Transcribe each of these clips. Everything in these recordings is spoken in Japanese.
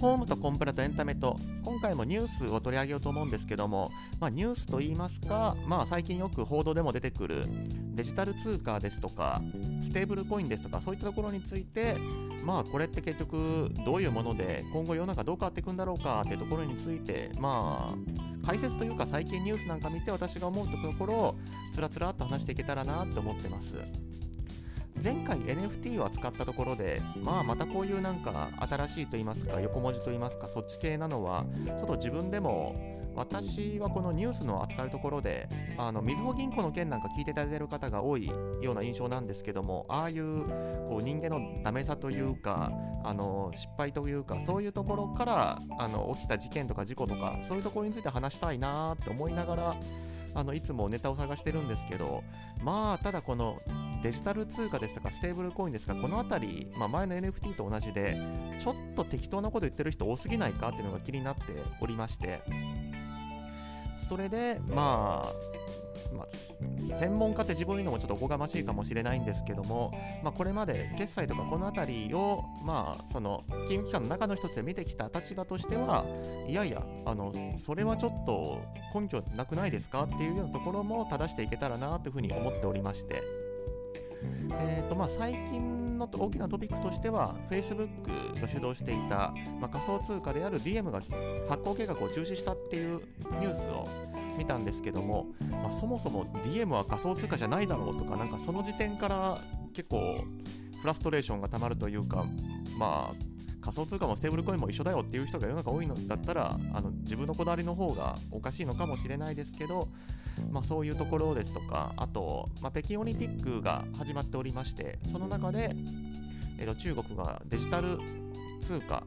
ホームとコンプラとエンタメと、今回もニュースを取り上げようと思うんですけども、ニュースと言いますか、最近よく報道でも出てくるデジタル通貨ですとかステーブルコインですとか、そういったところについて、これって結局どういうもので今後世の中どう変わっていくんだろうかっていうところについて、解説というか最近ニュースなんか見て私が思うところをつらつらっと話していけたらなと思ってます。前回 NFT を扱ったところで、またこういうなんか新しいと言いますか、横文字と言いますか、そっち系なのはちょっと自分でも、私はこのニュースの扱うところで、みずほ銀行の件なんか聞いていただいている方が多いような印象なんですけども、ああいうこう人間のダメさというか、失敗というか、そういうところから起きた事件とか事故とか、そういうところについて話したいなと思いながら、いつもネタを探してるんですけど、ただこのデジタル通貨ですとかステーブルコインですとか、このあたり、前の NFT と同じでちょっと適当なこと言ってる人多すぎないかっていうのが気になっておりまして、それで専門家って自分言うのもちょっとおこがましいかもしれないんですけども、これまで決済とかこのあたりを、その金融機関の中の一つで見てきた立場としては、それはちょっと根拠なくないですかっていうようなところも正していけたらなというふうに思っておりまして、最近の大きなトピックとしては Facebook が主導していた、仮想通貨である DM が発行計画を中止したっていうニュースを見たんですけども、そもそも DM は仮想通貨じゃないだろうとか、なんかその時点から結構フラストレーションがたまるというか、仮想通貨もステーブルコインも一緒だよっていう人が世の中多いのだったら、自分のこだわりの方がおかしいのかもしれないですけど、そういうところですとか、あと、北京オリンピックが始まっておりまして、その中で、中国がデジタル通貨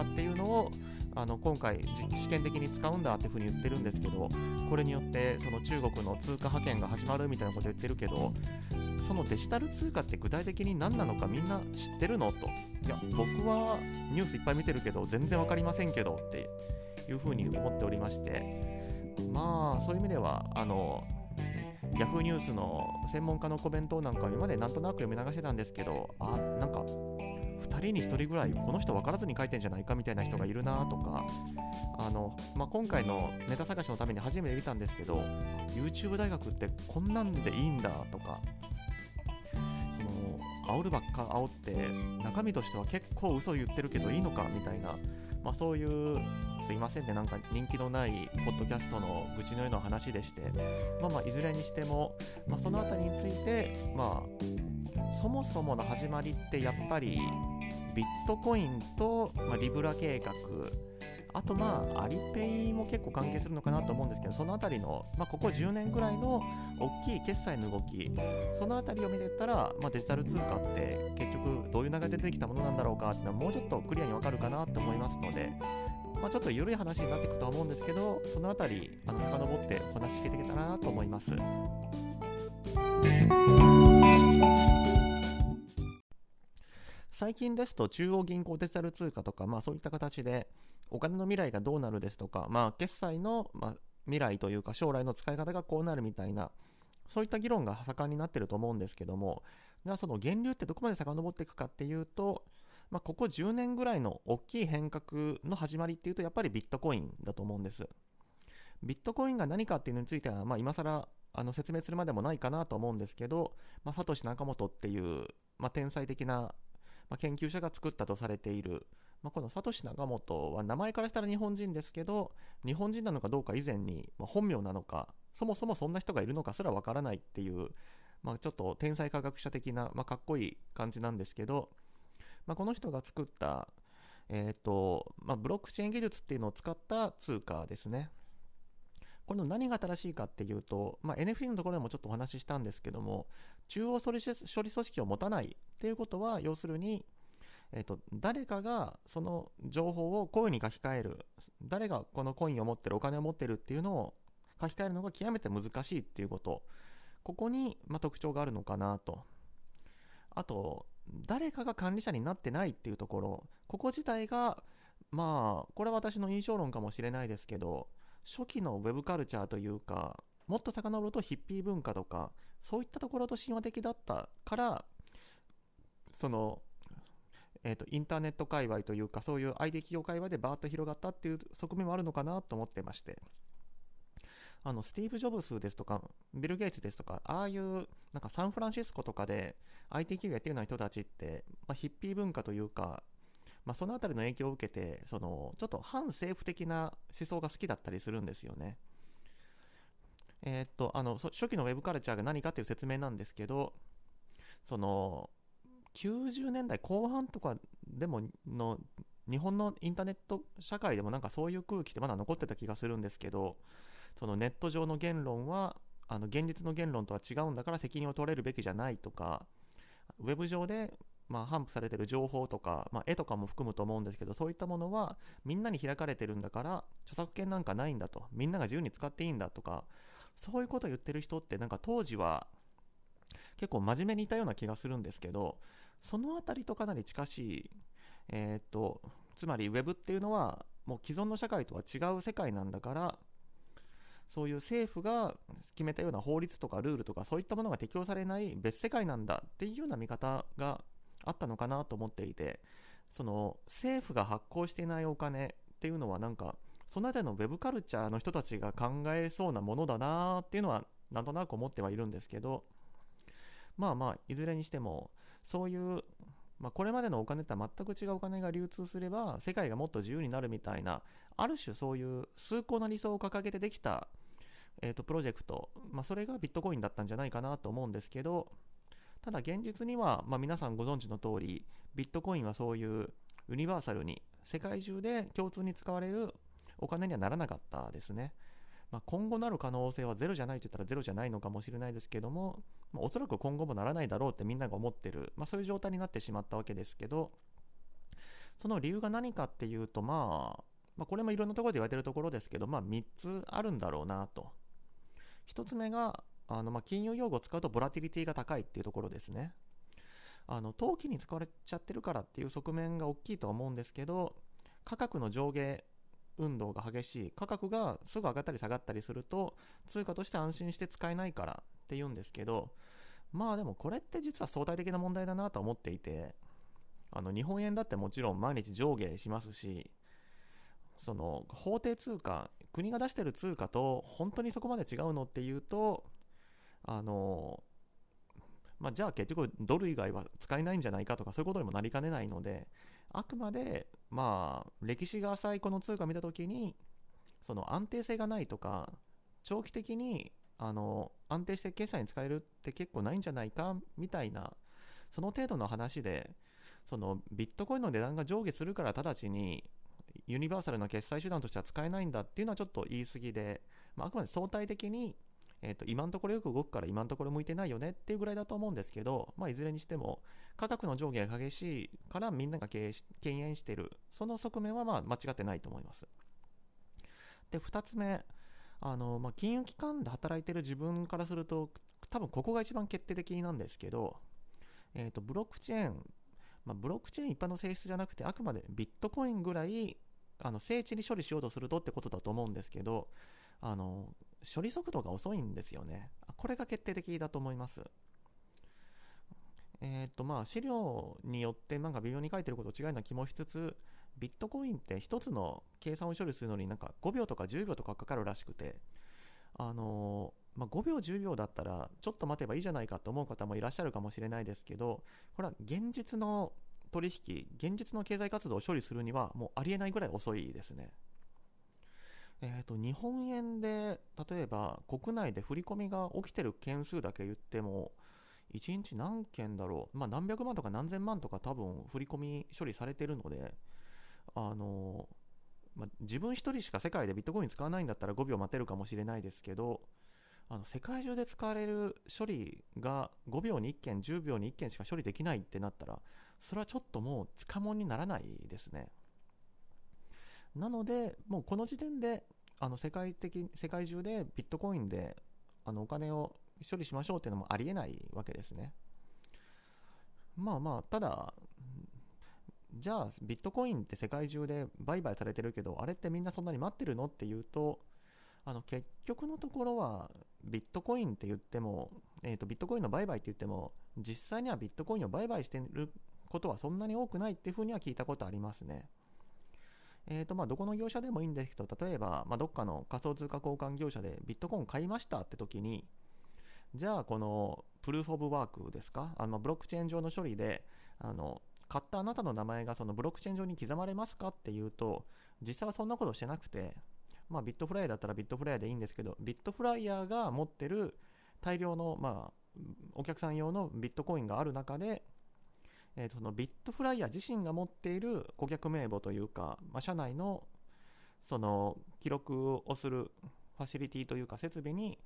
っていうのを今回試験的に使うんだっていうふうに言ってるんですけど、これによってその中国の通貨覇権が始まるみたいなこと言ってるけど、そのデジタル通貨って具体的に何なのかみんな知ってるのと、いや僕はニュースいっぱい見てるけど全然わかりませんけどっていうふうに思っておりまして、そういう意味ではヤフーニュースの専門家のコメントなんか今までなんとなく読み流してたんですけど、なんか2人に1人ぐらいこの人分からずに書いてんじゃないかみたいな人がいるなとか、今回のネタ探しのために初めて見たんですけど、 YouTube 大学ってこんなんでいいんだとか、煽るばっか煽って中身としては結構嘘言ってるけどいいのかみたいな、そういうすいませんね、なんか人気のないポッドキャストの愚痴のような話でして、いずれにしても、そのあたりについて、そもそもの始まりってやっぱりビットコインと、リブラ計画、あとアリペイも結構関係するのかなと思うんですけど、そのあたりの、ここ10年くらいの大きい決済の動き、そのあたりを見てったら、デジタル通貨って結局どういう流れで出てきたものなんだろうかっていうのはもうちょっとクリアに分かるかなと思いますので、ちょっと緩い話になっていくとは思うんですけど、そのあたり遡ってお話ししていけたらなと思います。最近ですと中央銀行デジタル通貨とか、そういった形でお金の未来がどうなるですとか、決済の、未来というか将来の使い方がこうなるみたいな、そういった議論が盛んになっていると思うんですけども、じゃあその源流ってどこまで遡っていくかっていうと、ここ10年ぐらいの大きい変革の始まりっていうとやっぱりビットコインだと思うんです。ビットコインが何かっていうのについては、今更説明するまでもないかなと思うんですけど、サトシ・ナカモトっていう、天才的な研究者が作ったとされている、このサトシ・ナカモトは名前からしたら日本人ですけど、日本人なのかどうか以前に、本名なのか、そもそもそんな人がいるのかすらわからないっていう、ちょっと天才科学者的な、かっこいい感じなんですけど、この人が作った、ブロックチェーン技術っていうのを使った通貨ですね。これの何が正しいかっていうと、NFT のところでもちょっとお話ししたんですけども、中央処理組織を持たないっていうことは、要するに、誰かがその情報をコインに書き換える、誰がこのコインを持ってる、お金を持ってるっていうのを書き換えるのが極めて難しいっていうこと、ここに、特徴があるのかなと。あと、誰かが管理者になってないっていうところ、ここ自体が、これは私の印象論かもしれないですけど、初期のウェブカルチャーというか、もっと遡るとヒッピー文化とか、そういったところと親和的だったから、その、インターネット界隈というか、そういう IT 企業界隈でバーッと広がったっていう側面もあるのかなと思ってまして、スティーブ・ジョブスですとかビル・ゲイツですとか、ああいうなんかサンフランシスコとかで IT 企業やってるような人たちって、ヒッピー文化というか、そのあたりの影響を受けて、ちょっと反政府的な思想が好きだったりするんですよね。初期のウェブカルチャーが何かという説明なんですけど、90年代後半とかでもの日本のインターネット社会でもなんかそういう空気ってまだ残ってた気がするんですけど、ネット上の言論は現実の言論とは違うんだから責任を取れるべきじゃないとか、ウェブ上で頒布されてる情報とか、絵とかも含むと思うんですけど、そういったものはみんなに開かれてるんだから著作権なんかないんだと、みんなが自由に使っていいんだとか、そういうことを言ってる人ってなんか当時は結構真面目にいたような気がするんですけど、そのあたりとかなり近しい、つまりウェブっていうのはもう既存の社会とは違う世界なんだから、そういう政府が決めたような法律とかルールとかそういったものが適用されない別世界なんだっていうような見方があったのかなと思っていて、政府が発行していないお金っていうのはなんかそのあたりのウェブカルチャーの人たちが考えそうなものだなっていうのはなんとなく思ってはいるんですけど、いずれにしてもそういう、これまでのお金とは全く違うお金が流通すれば世界がもっと自由になるみたいな、ある種そういう崇高な理想を掲げてできた、プロジェクト、それがビットコインだったんじゃないかなと思うんですけど、ただ現実には、皆さんご存知の通り、ビットコインはそういうユニバーサルに世界中で共通に使われるお金にはならなかったですね。今後なる可能性はゼロじゃないと言ったらゼロじゃないのかもしれないですけども、おそらく今後もならないだろうってみんなが思ってる、そういう状態になってしまったわけですけど、その理由が何かっていうと、これもいろんなところで言われてるところですけど、3つあるんだろうなと。1つ目が金融用語を使うとボラティリティが高いっていうところですね。投機に使われちゃってるからっていう側面が大きいとは思うんですけど、価格の上下運動が激しい、価格がすぐ上がったり下がったりすると通貨として安心して使えないからっていうんですけど、でもこれって実は相対的な問題だなと思っていて、日本円だってもちろん毎日上下しますし、法定通貨、国が出してる通貨と本当にそこまで違うのっていうと、じゃあ結局ドル以外は使えないんじゃないかとか、そういうことにもなりかねないので、あくまで歴史が浅いこの通貨を見たときに、安定性がないとか長期的に安定して決済に使えるって結構ないんじゃないかみたいな、その程度の話で、ビットコインの値段が上下するから直ちにユニバーサルな決済手段としては使えないんだっていうのはちょっと言い過ぎで、あくまで相対的に今のところよく動くから今のところ向いてないよねっていうぐらいだと思うんですけど、いずれにしても価格の上下が激しいからみんなが敬遠している、その側面は間違ってないと思います。で、2つ目、金融機関で働いている自分からすると多分ここが一番決定的なんですけど、ブロックチェーン、ブロックチェーン一般の性質じゃなくて、あくまでビットコインぐらい精緻に処理しようとするとってことだと思うんですけど、処理速度が遅いんですよね。これが決定的だと思います。資料によってなんか微妙に書いてること違いな気もしつつ、ビットコインって1つの計算を処理するのになんか5秒とか10秒とかかかるらしくて、5秒10秒だったらちょっと待てばいいじゃないかと思う方もいらっしゃるかもしれないですけど、これは現実の取引、現実の経済活動を処理するにはもうありえないぐらい遅いですね。日本円で例えば国内で振り込みが起きてる件数だけ言っても1日何件だろう、何百万とか何千万とか多分振り込み処理されてるので、自分一人しか世界でビットコイン使わないんだったら5秒待てるかもしれないですけど、世界中で使われる処理が5秒に1件10秒に1件しか処理できないってなったら、それはちょっともうつかもんにならないですね。なのでもうこの時点で世界中でビットコインでお金を処理しましょうっていうのもありえないわけですね。ただじゃあビットコインって世界中で売買されてるけど、あれってみんなそんなに待ってるのっていうと、結局のところはビットコインって言っても、ビットコインの売買って言っても実際にはビットコインを売買してることはそんなに多くないっていうふうには聞いたことありますね。どこの業者でもいいんですけど、例えば、どっかの仮想通貨交換業者でビットコイン買いましたって時に、じゃあこのプルーフ・オブ・ワークですか、ブロックチェーン上の処理で買ったあなたの名前がそのブロックチェーン上に刻まれますかっていうと、実際はそんなことしてなくて、ビットフライヤーだったらビットフライヤーでいいんですけど、ビットフライヤーが持ってる大量の、お客さん用のビットコインがある中で、そのビットフライヤー自身が持っている顧客名簿というか、社内のその記録をするファシリティというか設備に、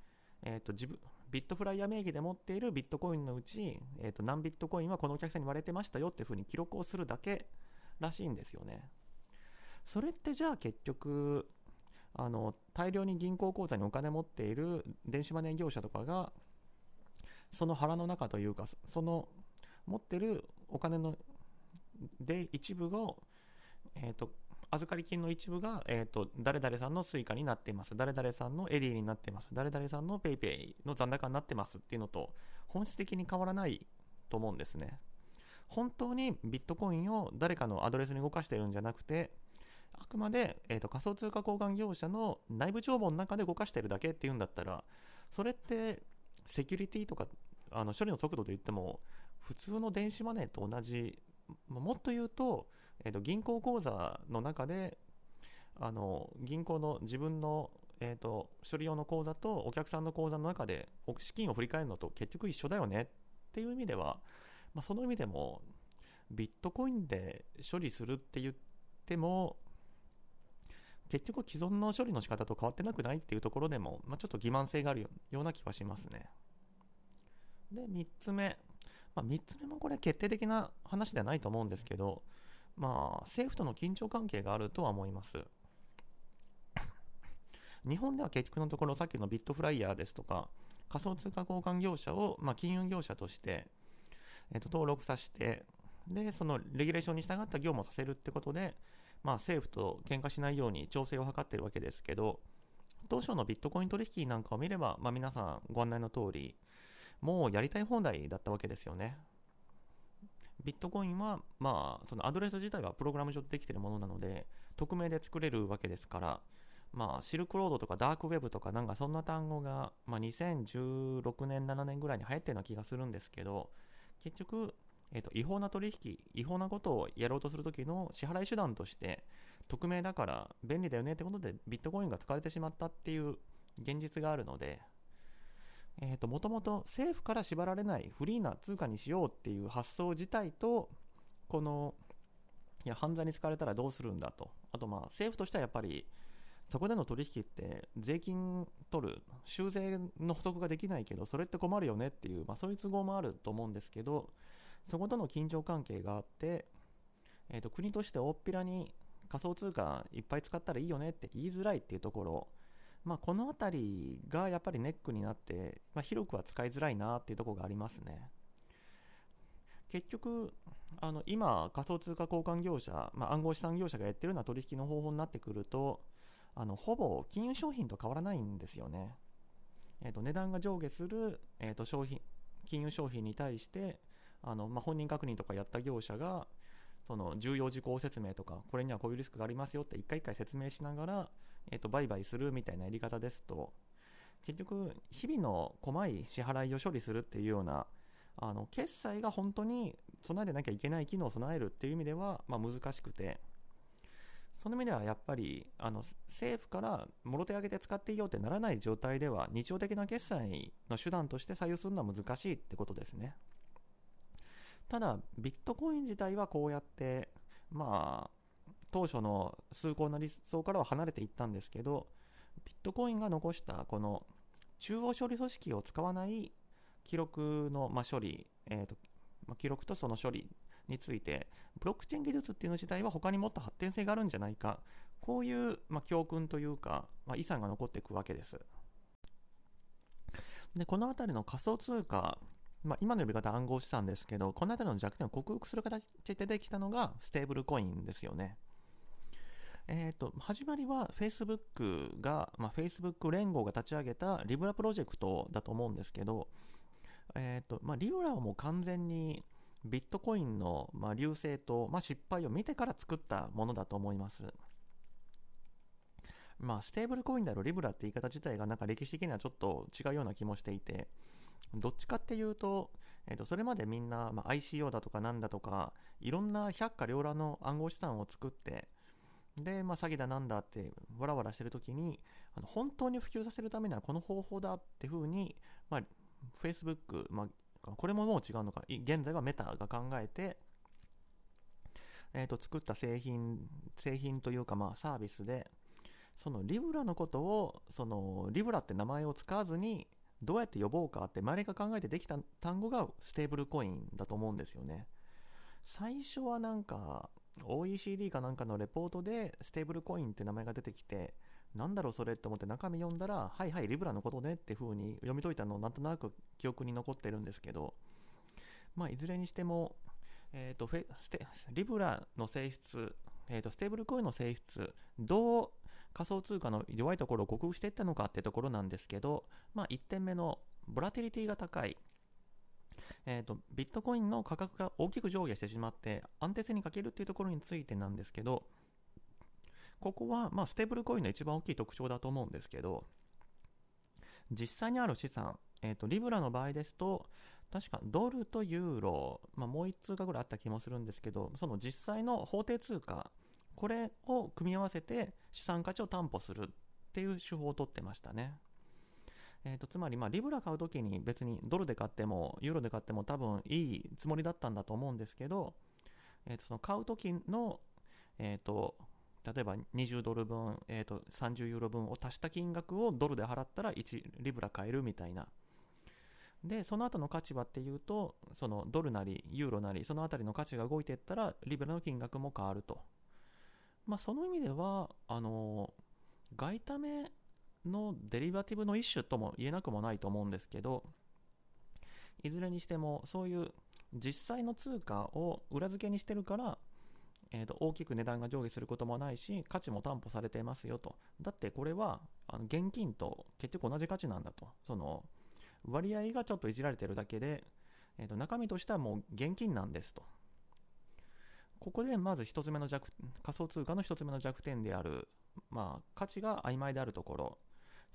ビットフライヤー名義で持っているビットコインのうち、何ビットコインはこのお客さんに割れてましたよっていうふうに記録をするだけらしいんですよね。それってじゃあ結局大量に銀行口座にお金持っている電子マネー業者とかが、その腹の中というか、その持ってるお金ので一部を、預かり金の一部が、誰々さんのスイカになっています、誰々さんのエディになっています、誰々さんのペイペイの残高になってますっていうのと本質的に変わらないと思うんですね。本当にビットコインを誰かのアドレスに動かしているんじゃなくて、あくまで、仮想通貨交換業者の内部帳簿の中で動かしているだけっていうんだったら、それってセキュリティとか処理の速度といっても普通の電子マネーと同じ、もっと言うと、銀行口座の中で銀行の自分の、処理用の口座とお客さんの口座の中で資金を振り返るのと結局一緒だよねっていう意味では、その意味でもビットコインで処理するって言っても結局既存の処理の仕方と変わってなくないっていうところでも、ちょっと欺瞞性があるような気はしますね。で、3つ目、3つ目もこれ決定的な話ではないと思うんですけど、政府との緊張関係があるとは思います。日本では結局のところ、さっきのビットフライヤーですとか仮想通貨交換業者を、金融業者として、登録させて、でそのレギュレーションに従った業務をさせるってことで、政府と喧嘩しないように調整を図っているわけですけど、当初のビットコイン取引なんかを見れば、皆さんご案内の通り、もうやりたい放題だったわけですよね。ビットコインは、そのアドレス自体はプログラム上でできているものなので、匿名で作れるわけですから、シルクロードとかダークウェブとか、なんかそんな単語が、2016年、7年ぐらいに流行ってるような気がするんですけど、結局、違法な取引、違法なことをやろうとするときの支払い手段として、匿名だから便利だよねってことで、ビットコインが使われてしまったっていう現実があるので、もともと政府から縛られないフリーな通貨にしようっていう発想自体と、この犯罪に使われたらどうするんだと、あと政府としてはやっぱりそこでの取引って税金取る修税の補足ができないけど、それって困るよねっていう、そういう都合もあると思うんですけど、そことの緊張関係があって、国として大っぴらに仮想通貨いっぱい使ったらいいよねって言いづらいっていうところ、この辺りがやっぱりネックになって、広くは使いづらいなっていうところがありますね。結局今仮想通貨交換業者、暗号資産業者がやってるような取引の方法になってくると、ほぼ金融商品と変わらないんですよね。値段が上下する、金融商品に対して本人確認とかやった業者がその重要事項説明とか、これにはこういうリスクがありますよって一回一回説明しながら売買するみたいなやり方ですと、結局日々の細い支払いを処理するっていうような決済が本当に備えてなきゃいけない機能を備えるっていう意味では、難しくて、その意味ではやっぱり政府からもろ手挙げて使っていいよってならない状態では、日常的な決済の手段として採用するのは難しいってことですね。ただビットコイン自体はこうやって当初の崇高な理想からは離れていったんですけど、ビットコインが残したこの中央処理組織を使わない記録の処理、記録とその処理について、ブロックチェーン技術っていうの自体は他にもっと発展性があるんじゃないか、こういう教訓というか、遺産が残っていくわけです。でこの辺りの仮想通貨、今の呼び方暗号資産ですけど、この辺りの弱点を克服する形でできたのがステーブルコインですよね。始まりは Facebook が、Facebook 連合が立ち上げたリブラプロジェクトだと思うんですけど、リブラはもう完全にビットコインの隆盛と失敗を見てから作ったものだと思います。ステーブルコインであるリブラって言い方自体がなんか歴史的にはちょっと違うような気もしていて、どっちかっていうと、それまでみんなICO だとかなんだとかいろんな百花繚乱の暗号資産を作ってで、詐欺だなんだってわらわらしてるときに本当に普及させるためにはこの方法だってふうに、Facebook、これももう違うのか現在はメタが考えて、作った製品というかサービスでそのリブラのことをそのリブラって名前を使わずにどうやって呼ぼうかって周りが考えてできた単語がステーブルコインだと思うんですよね。最初はなんか OECD かなんかのレポートでステーブルコインって名前が出てきてなんだろうそれって思って中身読んだらはいはいリブラのことねって風に読み解いたのをなんとなく記憶に残ってるんですけど、いずれにしても、リブラの性質、ステーブルコインの性質どう仮想通貨の弱いところを克服していったのかってところなんですけど、1点目のボラティリティが高い、ビットコインの価格が大きく上下してしまって安定性に欠けるっていうところについてなんですけど、ここはステーブルコインの一番大きい特徴だと思うんですけど、実際にある資産、リブラの場合ですと確かドルとユーロ、もう1通貨ぐらいあった気もするんですけど、その実際の法定通貨これを組み合わせて資産価値を担保するっていう手法を取ってましたね。つまりリブラ買うときに別にドルで買ってもユーロで買っても多分いいつもりだったんだと思うんですけど、その買うときの、例えば20ドル分、30ユーロ分を足した金額をドルで払ったら1リブラ買えるみたいな。でその後の価値はっていうとそのドルなりユーロなりそのあたりの価値が動いていったらリブラの金額も変わると。その意味では外為のデリバティブの一種とも言えなくもないと思うんですけど、いずれにしてもそういう実際の通貨を裏付けにしてるから、大きく値段が上下することもないし価値も担保されていますよと。だってこれは現金と結局同じ価値なんだと。その割合がちょっといじられてるだけで、中身としてはもう現金なんですと。ここでまず仮想通貨の一つ目の弱点である、価値が曖昧であるところ、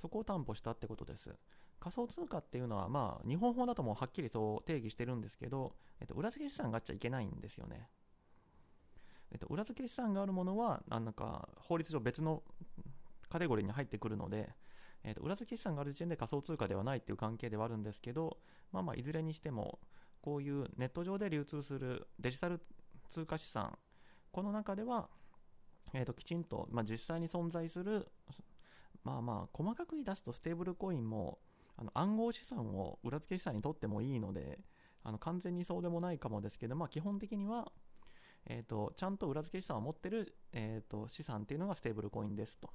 そこを担保したってことです。仮想通貨っていうのは日本法だともうはっきりそう定義してるんですけど、裏付け資産があっちゃいけないんですよね。裏付け資産があるものはなんか法律上別のカテゴリーに入ってくるので、裏付け資産がある時点で仮想通貨ではないっていう関係ではあるんですけど、いずれにしてもこういうネット上で流通するデジタル通貨資産、この中では、きちんと、実際に存在する、細かく言い出すとステーブルコインも暗号資産を裏付け資産にとってもいいので完全にそうでもないかもですけど、基本的には、ちゃんと裏付け資産を持ってる、資産っていうのがステーブルコインですと。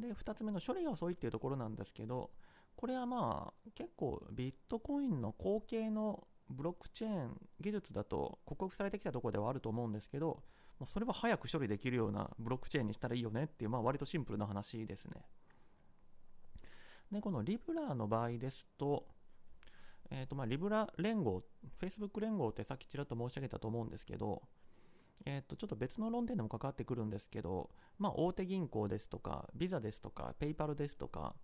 で2つ目の処理が遅いっていうところなんですけど、これは結構ビットコインの後継のブロックチェーン技術だと克服されてきたところではあると思うんですけど、それは早く処理できるようなブロックチェーンにしたらいいよねっていう割とシンプルな話ですね。でこのリブラの場合ですと、リブラ連合 Facebook 連合ってさっきちらっと申し上げたと思うんですけど、ちょっと別の論点でも関わってくるんですけど、大手銀行ですとかビザですとかペイパルですとか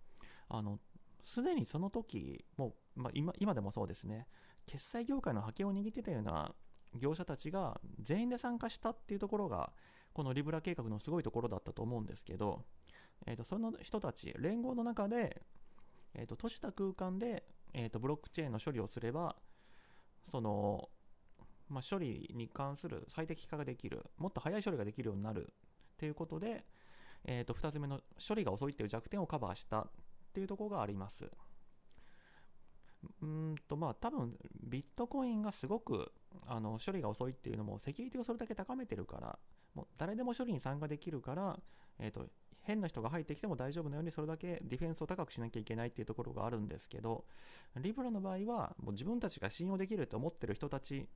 すでにその時もう、今でもそうですね、決済業界の覇権を握ってたような業者たちが全員で参加したっていうところがこのリブラ計画のすごいところだったと思うんですけど、その人たち連合の中で、閉じた空間で、ブロックチェーンの処理をすればその、処理に関する最適化ができる、もっと早い処理ができるようになるっていうことで、2つ目の処理が遅いっていう弱点をカバーしたっていうところがあります。多分ビットコインがすごく処理が遅いっていうのもセキュリティをそれだけ高めてるから、もう誰でも処理に参加できるから、変な人が入ってきても大丈夫なようにそれだけディフェンスを高くしなきゃいけないっていうところがあるんですけど、リブラの場合はもう自分たちが信用できると思ってる人たち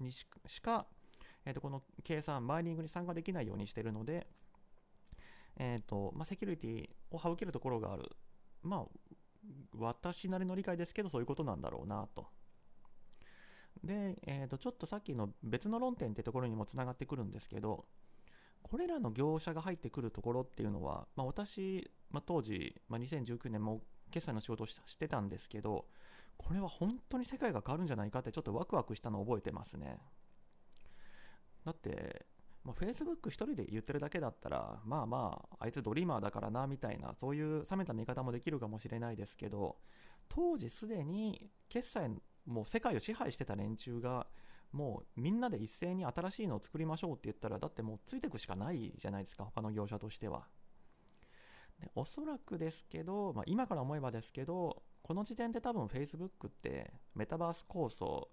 にしか、この計算マイニングに参加できないようにしてるので、セキュリティを省けるところがある。私なりの理解ですけどそういうことなんだろうなと。で、ちょっとさっきの別の論点ってところにもつながってくるんですけど、これらの業者が入ってくるところっていうのは、私、当時、2019年も決済の仕事をしてたんですけど、これは本当に世界が変わるんじゃないかってちょっとワクワクしたのを覚えてますね。だって、Facebook 一人で言ってるだけだったら、あいつドリーマーだからなみたいな、そういう冷めた見方もできるかもしれないですけど、当時すでに決済、もう世界を支配してた連中が、もうみんなで一斉に新しいのを作りましょうって言ったら、だってもうついていくしかないじゃないですか、他の業者としては。で、おそらくですけど、今から思えばですけど、この時点で多分 Facebook ってメタバース構想、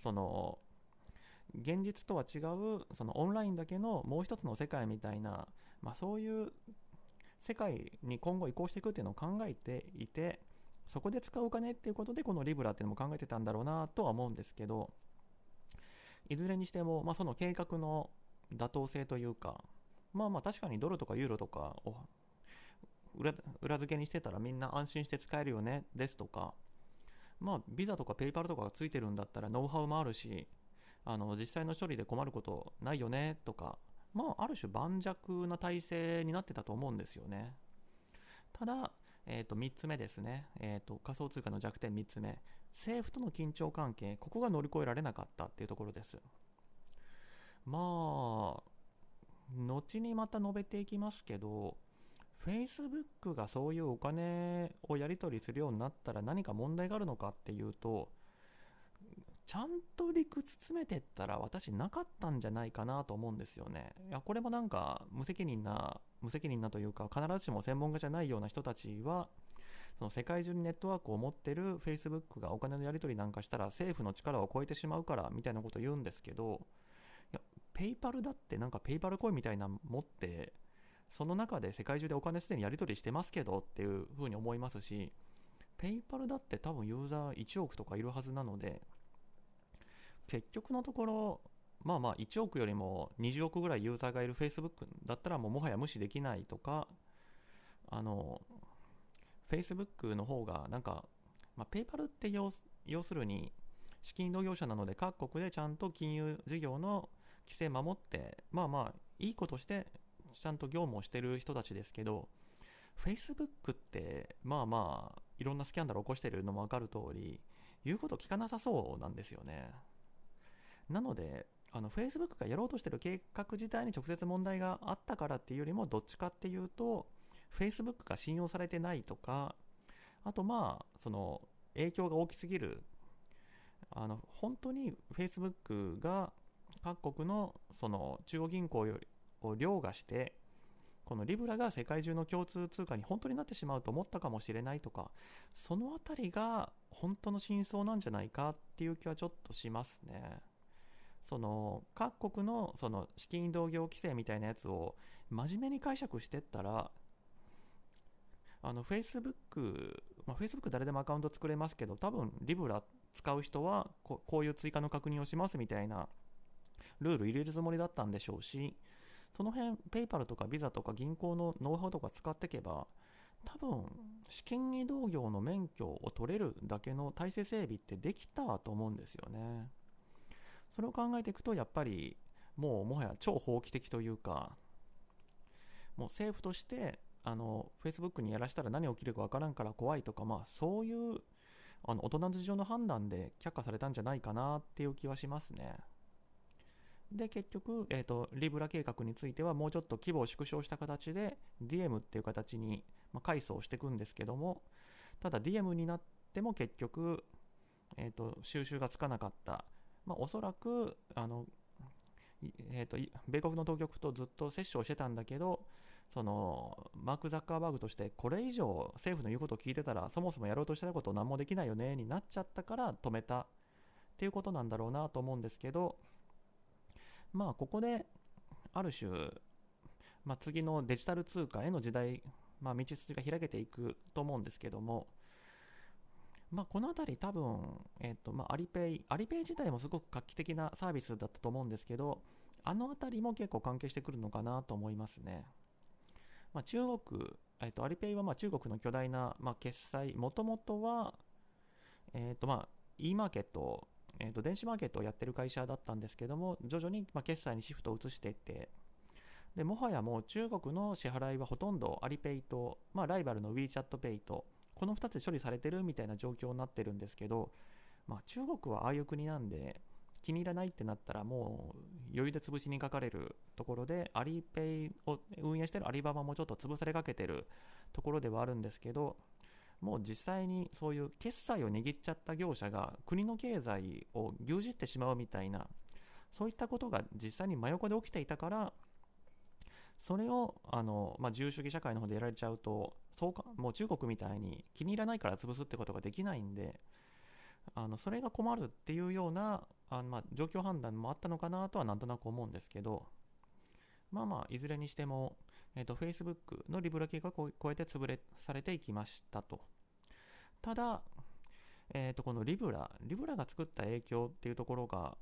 その現実とは違うそのオンラインだけのもう一つの世界みたいな、そういう世界に今後移行していくっていうのを考えていて、そこで使うお金っていうことでこのリブラっていうのも考えてたんだろうなとは思うんですけど、いずれにしても、その計画の妥当性というか、確かにドルとかユーロとかを裏付けにしてたらみんな安心して使えるよねですとか、ビザとかペイパルとかがついてるんだったらノウハウもあるし、実際の処理で困ることないよねとか、ある種盤石な体制になってたと思うんですよね。ただ、3つ目ですね、仮想通貨の弱点3つ目、政府との緊張関係、ここが乗り越えられなかったっていうところです。後にまた述べていきますけど、Facebook がそういうお金をやり取りするようになったら何か問題があるのかっていうと、ちゃんと理屈詰めてったら私なかったんじゃないかなと思うんですよね。これもなんか無責任なというか、必ずしも専門家じゃないような人たちは、その世界中にネットワークを持ってる Facebook がお金のやり取りなんかしたら政府の力を超えてしまうからみたいなことを言うんですけど、ペイパルだってなんかペイパルコインみたいなの持って、その中で世界中でお金すでにやり取りしてますけどっていうふうに思いますし、ペイパルだって多分ユーザー1億とかいるはずなので、結局のところ1億よりも20億ぐらいユーザーがいる Facebook だったらもうもはや無視できないとか、Facebook の方がなんか、ペイパルって要するに資金同業者なので各国でちゃんと金融事業の規制守っていいことしてちゃんと業務をしてる人たちですけど、 Facebook っていろんなスキャンダルを起こしてるのも分かる通り、言うこと聞かなさそうなんですよね。なのでFacebook がやろうとしてる計画自体に直接問題があったからっていうよりも、どっちかっていうと Facebook が信用されてないとか、あとその影響が大きすぎる、本当に Facebook が各国のその中央銀行を凌駕して、このリブラが世界中の共通通貨に本当になってしまうと思ったかもしれないとか、そのあたりが本当の真相なんじゃないかっていう気はちょっとしますね。その各国のその資金同業規制みたいなやつを真面目に解釈してったら、Facebook、Facebook 誰でもアカウント作れますけど、多分リブラ使う人はこういう追加の確認をしますみたいなルール入れるつもりだったんでしょうし、その辺ペイパルとかビザとか銀行のノウハウとか使っていけば、多分資金移動業の免許を取れるだけの体制整備ってできたと思うんですよね。それを考えていくと、やっぱりもはや超法規的というか、もう政府としてFacebook にやらしたら何起きるか分からんから怖いとか、そういう大人の事情の判断で却下されたんじゃないかなっていう気はしますね。で、結局、リブラ計画についてはもうちょっと規模を縮小した形で DM っていう形に改装していくんですけども、ただ DM になっても結局、収集がつかなかった。おそらく米国の当局とずっと折衝してたんだけど、そのマーク・ザッカーバーグとしてこれ以上政府の言うことを聞いてたら、そもそもやろうとしてたことを何もできないよねになっちゃったから止めたっていうことなんだろうなと思うんですけど、ここである種、次のデジタル通貨への時代、道筋が開けていくと思うんですけども、このあたり多分、アリペイ自体もすごく画期的なサービスだったと思うんですけど、あのあたりも結構関係してくるのかなと思いますね。中国、アリペイは中国の巨大な決済、もともとは、e マーケット、電子マーケットをやってる会社だったんですけども、徐々に決済にシフトを移していって、でもはやもう中国の支払いはほとんどアリペイと、ライバルの WeChatPay とこの2つで処理されてるみたいな状況になってるんですけど、中国はああいう国なんで気に入らないってなったらもう余裕で潰しにかかれるところで、アリペイを運営してるアリババもちょっと潰されかけてるところではあるんですけど、もう実際にそういう決済を握っちゃった業者が国の経済を牛耳ってしまうみたいな、そういったことが実際に真横で起きていたから、それを自由主義社会の方でやられちゃうと、そうか、もう中国みたいに気に入らないから潰すってことができないんで、それが困るっていうような状況判断もあったのかなとはなんとなく思うんですけど、いずれにしても、Facebook の利払いが超えて潰れされていきましたと。ただ、このリブラが作った影響っていうところが、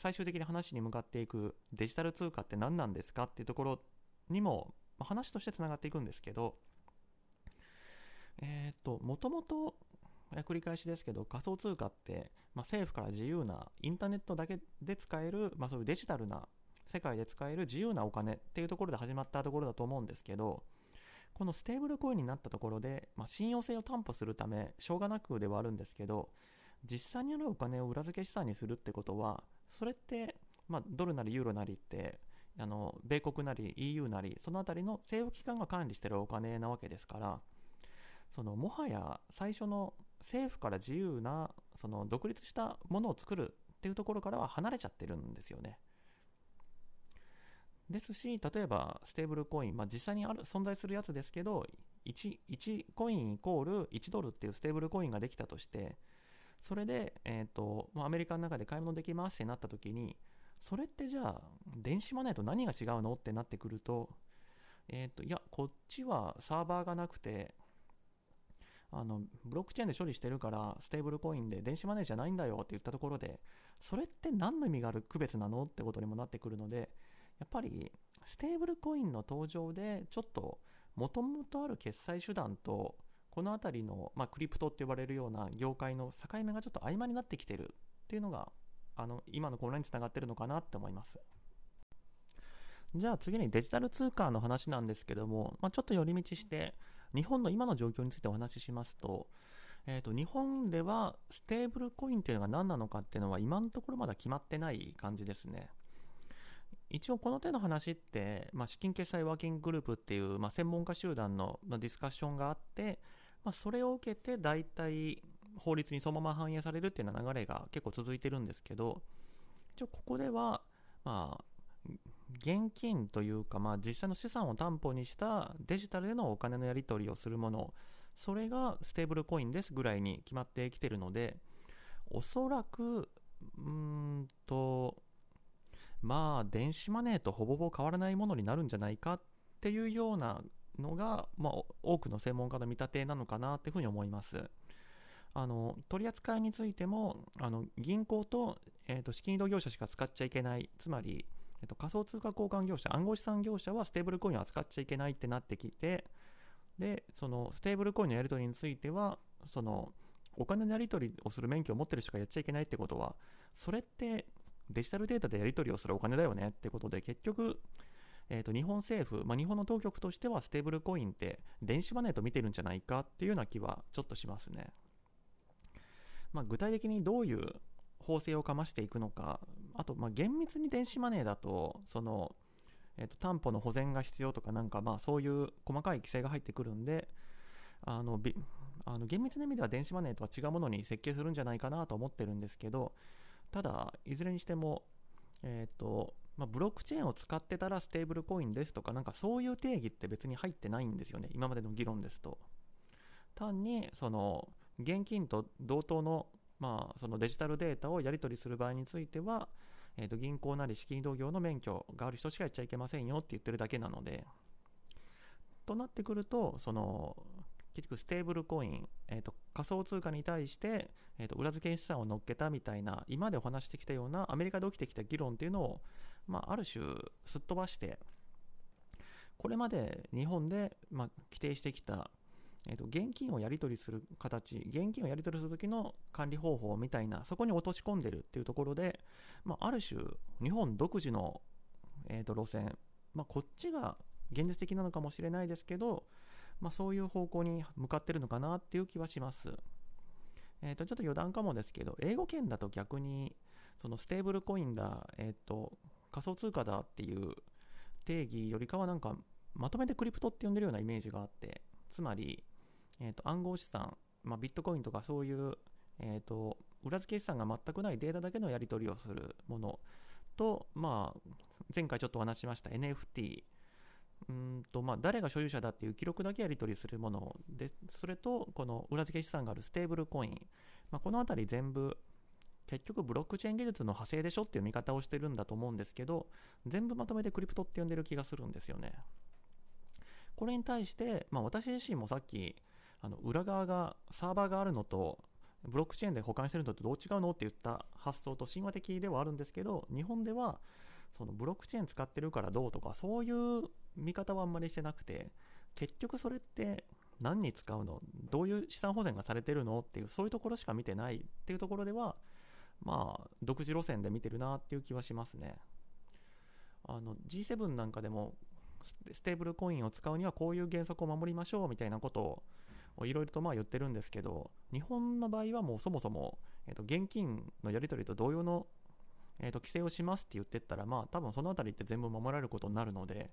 最終的に話に向かっていくデジタル通貨って何なんですかっていうところにも、話としてつながっていくんですけど、もともと繰り返しですけど、仮想通貨って、政府から自由なインターネットだけで使える、そういうデジタルな世界で使える自由なお金っていうところで始まったところだと思うんですけど、このステーブルコインになったところで、信用性を担保するためしょうがなくではあるんですけど、実際にあるお金を裏付け資産にするってことは、それって、ドルなりユーロなりって、米国なり EU なりそのあたりの政府機関が管理しているお金なわけですから、もはや最初の政府から自由な独立したものを作るっていうところからは離れちゃってるんですよね。ですし、例えばステーブルコイン、実際に存在するやつですけど、1コインイコール1ドルっていうステーブルコインができたとして、それで、アメリカの中で買い物できますってなった時に、それってじゃあ電子マネーと何が違うのってなってくると、いやこっちはサーバーがなくてブロックチェーンで処理してるからステーブルコインで電子マネーじゃないんだよって言ったところで、それって何の意味がある区別なのってことにもなってくるので、やっぱりステーブルコインの登場でちょっと元々ある決済手段とこの辺りの、クリプトって呼ばれるような業界の境目がちょっと曖昧になってきてるっていうのが今の混乱につながってるのかなって思います。じゃあ次にデジタル通貨の話なんですけども、ちょっと寄り道して日本の今の状況についてお話ししますと、日本ではステーブルコインというのが何なのかっていうのは今のところまだ決まってない感じですね。一応この手の話って、資金決済ワーキンググループっていう、専門家集団のディスカッションがあって、それを受けて大体法律にそのまま反映されるっていうような流れが結構続いてるんですけど、一応ここでは、現金というか、実際の資産を担保にしたデジタルでのお金のやり取りをするもの、それがステーブルコインですぐらいに決まってきてるので、おそらく電子マネーとほぼほぼ変わらないものになるんじゃないかっていうようなのが、多くの専門家の見立てなのかなっていうふうに思います。取り扱いについても銀行と、資金移動業者しか使っちゃいけない、つまり、仮想通貨交換業者、暗号資産業者はステーブルコインを扱っちゃいけないってなってきて、でステーブルコインのやり取りについてはお金のやり取りをする免許を持ってる人がやっちゃいけないってことは、それってデジタルデータでやり取りをするお金だよねってことで、結局、日本政府、日本の当局としてはステーブルコインって電子マネーと見てるんじゃないかっていうような気はちょっとしますね。具体的にどういう法制をかましていくのか、あと厳密に電子マネーだと担保の保全が必要とか、そういう細かい規制が入ってくるんで、厳密な意味では電子マネーとは違うものに設計するんじゃないかなと思ってるんですけど、ただいずれにしても、ブロックチェーンを使ってたらステーブルコインですとか、そういう定義って別に入ってないんですよね、今までの議論ですと。単に現金と同等の、デジタルデータをやり取りする場合については、銀行なり資金移動業の免許がある人しかやっちゃいけませんよって言ってるだけなので、となってくると結局ステーブルコイン、仮想通貨に対して、裏付け資産を乗っけたみたいな、今までお話してきたようなアメリカで起きてきた議論っていうのを、ある種すっ飛ばして、これまで日本で規定してきた、現金をやり取りする形、現金をやり取りする時の管理方法みたいな、そこに落とし込んでるっていうところで、ある種日本独自の、路線、こっちが現実的なのかもしれないですけど、そういう方向に向かってるのかなっていう気はします。ちょっと余談かもですけど、英語圏だと逆にそのステーブルコインだ、仮想通貨だっていう定義よりかは、なんかまとめてクリプトって呼んでるようなイメージがあって、つまり、暗号資産、ビットコインとかそういう、裏付け資産が全くないデータだけのやり取りをするものと、前回ちょっとお話ししました NFT、誰が所有者だっていう記録だけやり取りするもので、それとこの裏付け資産があるステーブルコイン、このあたり全部結局ブロックチェーン技術の派生でしょっていう見方をしてるんだと思うんですけど、全部まとめてクリプトって呼んでる気がするんですよね。これに対して、私自身もさっき裏側がサーバーがあるのとブロックチェーンで保管してるのとどう違うのって言った発想と神話的ではあるんですけど、日本ではそのブロックチェーン使ってるからどうとかそういう見方はあんまりしてなくて、結局それって何に使うの、どういう資産保全がされてるのっていう、そういうところしか見てないっていうところでは、独自路線で見てるなっていう気はしますね。G7 なんかでもステーブルコインを使うにはこういう原則を守りましょうみたいなことをいろいろと言ってるんですけど、日本の場合はもうそもそも、現金のやり取りと同様の、規制をしますって言ってったら、多分そのあたりって全部守られることになるので、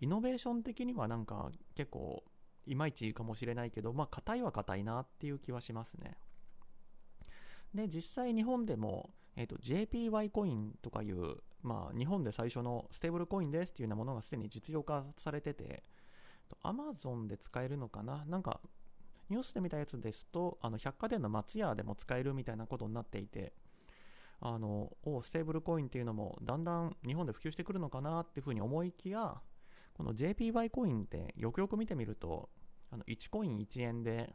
イノベーション的にはなんか結構いまいちかもしれないけど、硬いは硬いなっていう気はしますね。で、実際日本でも、JPY コインとかいう、日本で最初のステーブルコインですっていうようなものがすでに実用化されてて、Amazon で使えるのかな、なんかニュースで見たやつですと、百貨店の松屋でも使えるみたいなことになっていて、ステーブルコインっていうのもだんだん日本で普及してくるのかなっていうふうに思いきや、この JPY コインってよくよく見てみると、1コイン1円で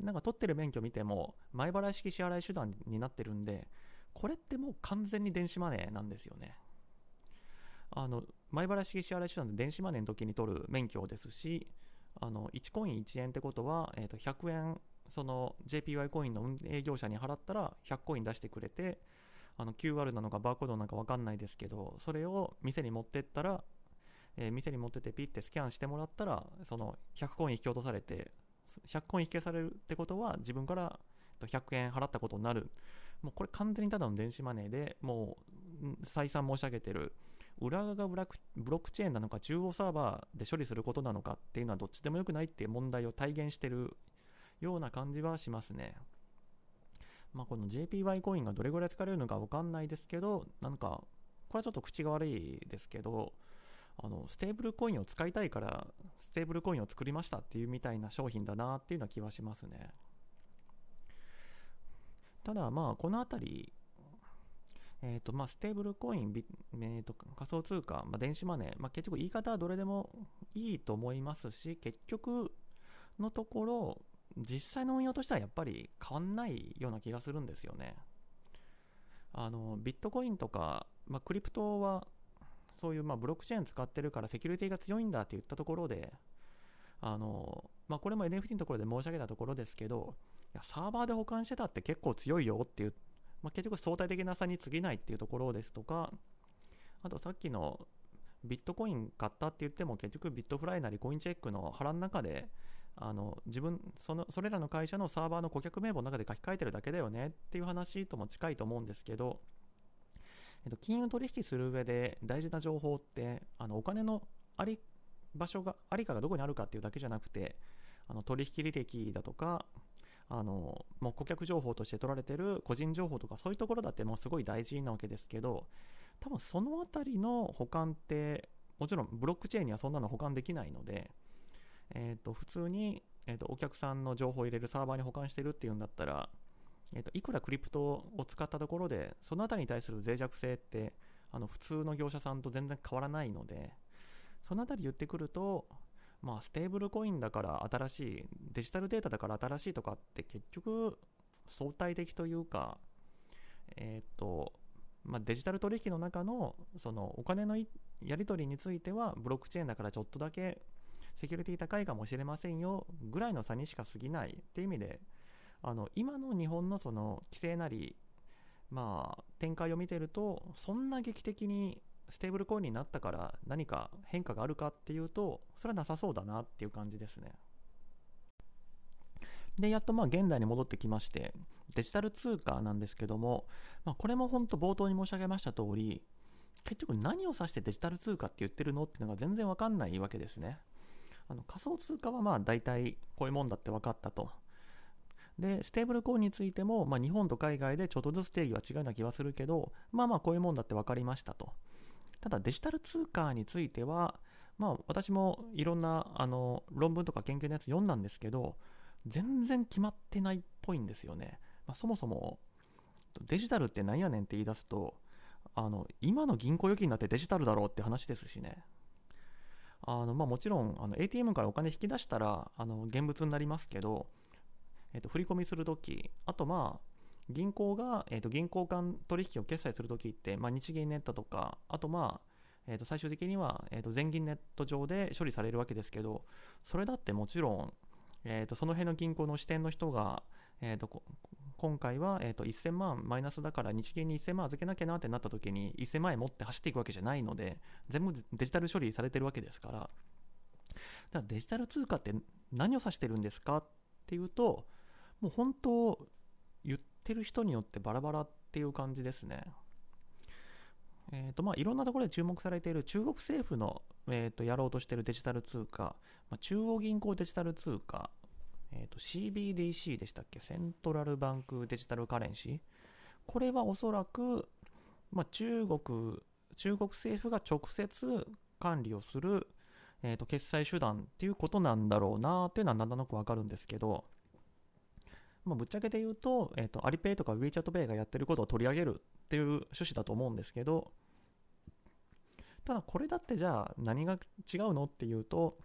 なんか取ってる免許見ても前払い式支払い手段になってるんで、これってもう完全に電子マネーなんですよね。前払い式支払い手段で電子マネーの時に取る免許ですし、1コイン1円ってことは、100円その JPY コインの運営業者に払ったら100コイン出してくれて、QR なのかバーコードなのか分かんないですけど、それを店に持ってったら、店に持ってってピッてスキャンしてもらったら、その100コイン引き落とされて、100コイン引きされるってことは自分から100円払ったことになる。もうこれ完全にただの電子マネーで、もう再三申し上げてる、裏側がブロックチェーンなのか中央サーバーで処理することなのかっていうのはどっちでもよくないっていう問題を体現してるような感じはしますね。この JPY コインがどれぐらい使われるのか分かんないですけど、なんかこれはちょっと口が悪いですけど、ステーブルコインを使いたいからステーブルコインを作りましたっていうみたいな商品だなっていうような気はしますね。ただこのあたり、ステーブルコイン、仮想通貨、電子マネー、結局言い方はどれでもいいと思いますし、結局のところ実際の運用としてはやっぱり変わんないような気がするんですよね。ビットコインとか、クリプトはそういうブロックチェーン使ってるからセキュリティが強いんだって言ったところで、これも NFT のところで申し上げたところですけど、いやサーバーで保管してたって結構強いよっていう、結局相対的な差に過ぎないっていうところですとか、あとさっきのビットコイン買ったって言っても、結局ビットフライなりコインチェックの腹の中でそれらの会社のサーバーの顧客名簿の中で書き換えてるだけだよねっていう話とも近いと思うんですけど、金融取引する上で大事な情報って、お金の場所がありかがどこにあるかっていうだけじゃなくて、取引履歴だとか、もう顧客情報として取られてる個人情報とか、そういうところだってもうすごい大事なわけですけど、多分そのあたりの保管ってもちろんブロックチェーンにはそんなの保管できないので、普通に、お客さんの情報を入れるサーバーに保管してるっていうんだったら、いくらクリプトを使ったところでそのあたりに対する脆弱性って普通の業者さんと全然変わらないので、そのあたり言ってくると、ステーブルコインだから新しい、デジタルデータだから新しいとかって結局相対的というか、デジタル取引の中のそのお金のやり取りについてはブロックチェーンだからちょっとだけセキュリティ高いかもしれませんよぐらいの差にしか過ぎないっていう意味で、今の日本のその規制なり、展開を見てると、そんな劇的にステーブルコインになったから何か変化があるかっていうと、それはなさそうだなっていう感じですね。で、やっと現代に戻ってきまして、デジタル通貨なんですけども、これも本当冒頭に申し上げました通り、結局何を指してデジタル通貨って言ってるのっていうのが全然分かんないわけですね。仮想通貨は大体こういうもんだって分かったと。で、ステーブルコインについても、日本と海外でちょっとずつ定義は違うような気はするけど、こういうもんだって分かりましたと。ただデジタル通貨については、私もいろんな論文とか研究のやつ読んだんですけど、全然決まってないっぽいんですよね。そもそもデジタルってなんやねんって言い出すと、今の銀行預金だってデジタルだろうって話ですしね。もちろんATM からお金引き出したら現物になりますけど、振り込みするとき、あと銀行が、銀行間取引を決済するときって、日銀ネットとか、あと最終的には、全銀ネット上で処理されるわけですけど、それだってもちろん、その辺の銀行の支店の人が、今回は、1000万マイナスだから日銀に1000万預けなきゃなってなったときに1000万円持って走っていくわけじゃないので、全部デジタル処理されてるわけですから、だからデジタル通貨って何を指してるんですかっていうと、もう本当言ってる人によってバラバラっていう感じですね。いろんなところで注目されている中国政府の、やろうとしているデジタル通貨、中央銀行デジタル通貨、CBDC でしたっけ、セントラルバンクデジタルカレンシー、これはおそらく、中国政府が直接管理をする、決済手段っていうことなんだろうなっていうのはなんとなくわかるんですけど、ぶっちゃけて言うと、アリペイとか WeChatPay がやってることを取り上げるっていう趣旨だと思うんですけど、ただこれだってじゃあ何が違うのっていうと、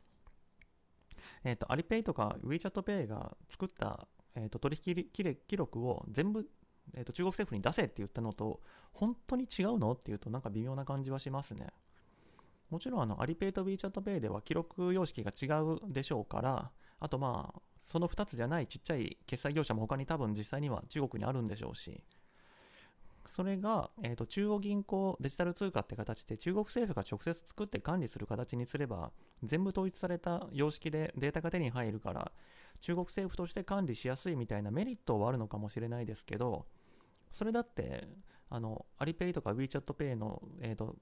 アリペイとか WeChatPay が作った、取引記録を全部、中国政府に出せって言ったのと本当に違うのっていうと、なんか微妙な感じはしますね。もちろんアリペイと WeChatPay では記録様式が違うでしょうから、あとその2つじゃないちっちゃい決済業者も他に多分実際には中国にあるんでしょうし、それが、中央銀行デジタル通貨って形で中国政府が直接作って管理する形にすれば、全部統一された様式でデータが手に入るから中国政府として管理しやすいみたいなメリットはあるのかもしれないですけど、それだってアリペイとか WeChatPay の、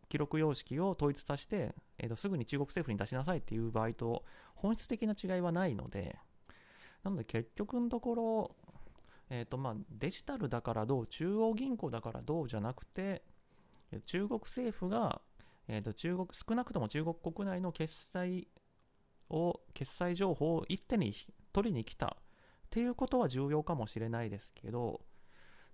記録様式を統一させて、すぐに中国政府に出しなさいっていう場合と本質的な違いはないので、なので結局のところ、デジタルだからどう、中央銀行だからどうじゃなくて、中国政府が、少なくとも中国国内の決済情報を一手に取りに来たっていうことは重要かもしれないですけど、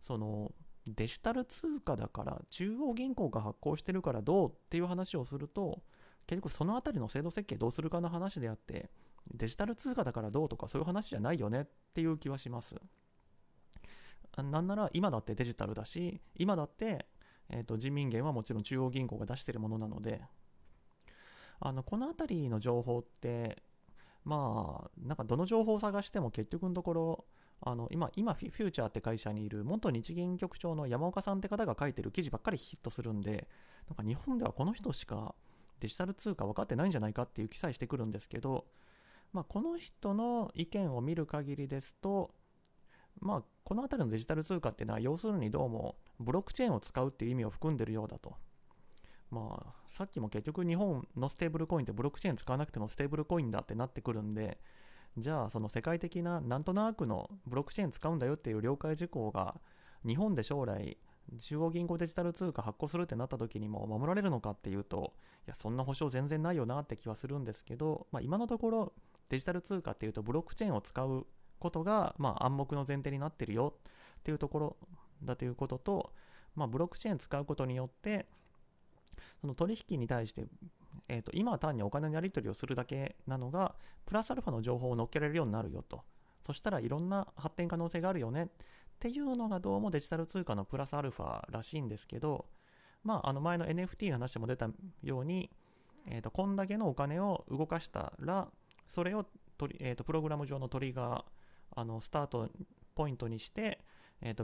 そのデジタル通貨だから中央銀行が発行してるからどうっていう話をすると、結局そのあたりの制度設計どうするかの話であって、デジタル通貨だからどうとかそういう話じゃないよねっていう気はします。なんなら今だってデジタルだし、今だって、人民元はもちろん中央銀行が出しているものなので、この辺りの情報ってなんかどの情報を探しても結局のところ、今フューチャーって会社にいる元日銀局長の山岡さんって方が書いてる記事ばっかりヒットするんで、なんか日本ではこの人しかデジタル通貨分かってないんじゃないかっていう記載してくるんですけど、この人の意見を見る限りですと、この辺りのデジタル通貨っていうのは要するにどうもブロックチェーンを使うっていう意味を含んでるようだと。さっきも結局日本のステーブルコインってブロックチェーン使わなくてもステーブルコインだってなってくるんで、じゃあその世界的ななんとなくのブロックチェーン使うんだよっていう了解事項が日本で将来中央銀行デジタル通貨発行するってなった時にも守られるのかっていうと、いやそんな保証全然ないよなって気はするんですけど、今のところデジタル通貨っていうとブロックチェーンを使うことが暗黙の前提になってるよっていうところだということと、ブロックチェーン使うことによってその取引に対して、今は単にお金のやり取りをするだけなのがプラスアルファの情報を乗っけられるようになるよと。そしたらいろんな発展可能性があるよねっていうのがどうもデジタル通貨のプラスアルファらしいんですけど、前の NFT の話も出たように、こんだけのお金を動かしたらそれをプログラム上のトリガースタートポイントにして、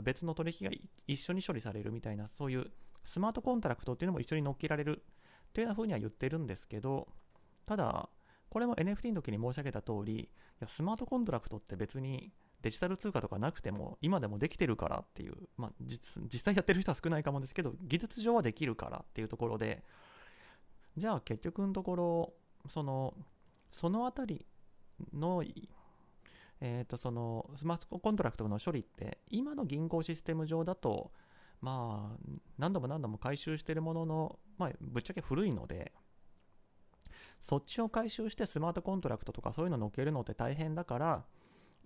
別の取引が一緒に処理されるみたいな、そういうスマートコントラクトっていうのも一緒に乗っけられるというようなふうには言ってるんですけど、ただこれも NFT の時に申し上げた通り、いやスマートコントラクトって別にデジタル通貨とかなくても今でもできてるからっていう、まあ、実際やってる人は少ないかもですけど、技術上はできるからっていうところで、じゃあ結局のところそのあたりのそのスマートコントラクトの処理って今の銀行システム上だと、まあ何度も回収しているものの、まあぶっちゃけ古いので、そっちを回収してスマートコントラクトとかそういうの乗っけるのって大変だから、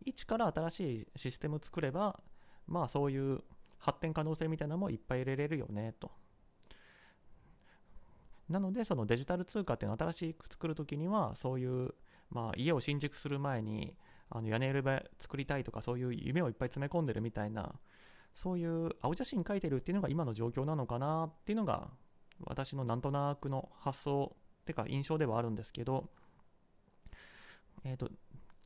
一から新しいシステム作れば、まあそういう発展可能性みたいなのもいっぱい入れれるよねと。なのでそのデジタル通貨っていうのを新しく作るときには、そういうまあ家を新築する前に屋根裏部作りたいとか、そういう夢をいっぱい詰め込んでるみたいな、そういう青写真描いてるっていうのが今の状況なのかなっていうのが、私のなんとなくの発想ってか印象ではあるんですけど、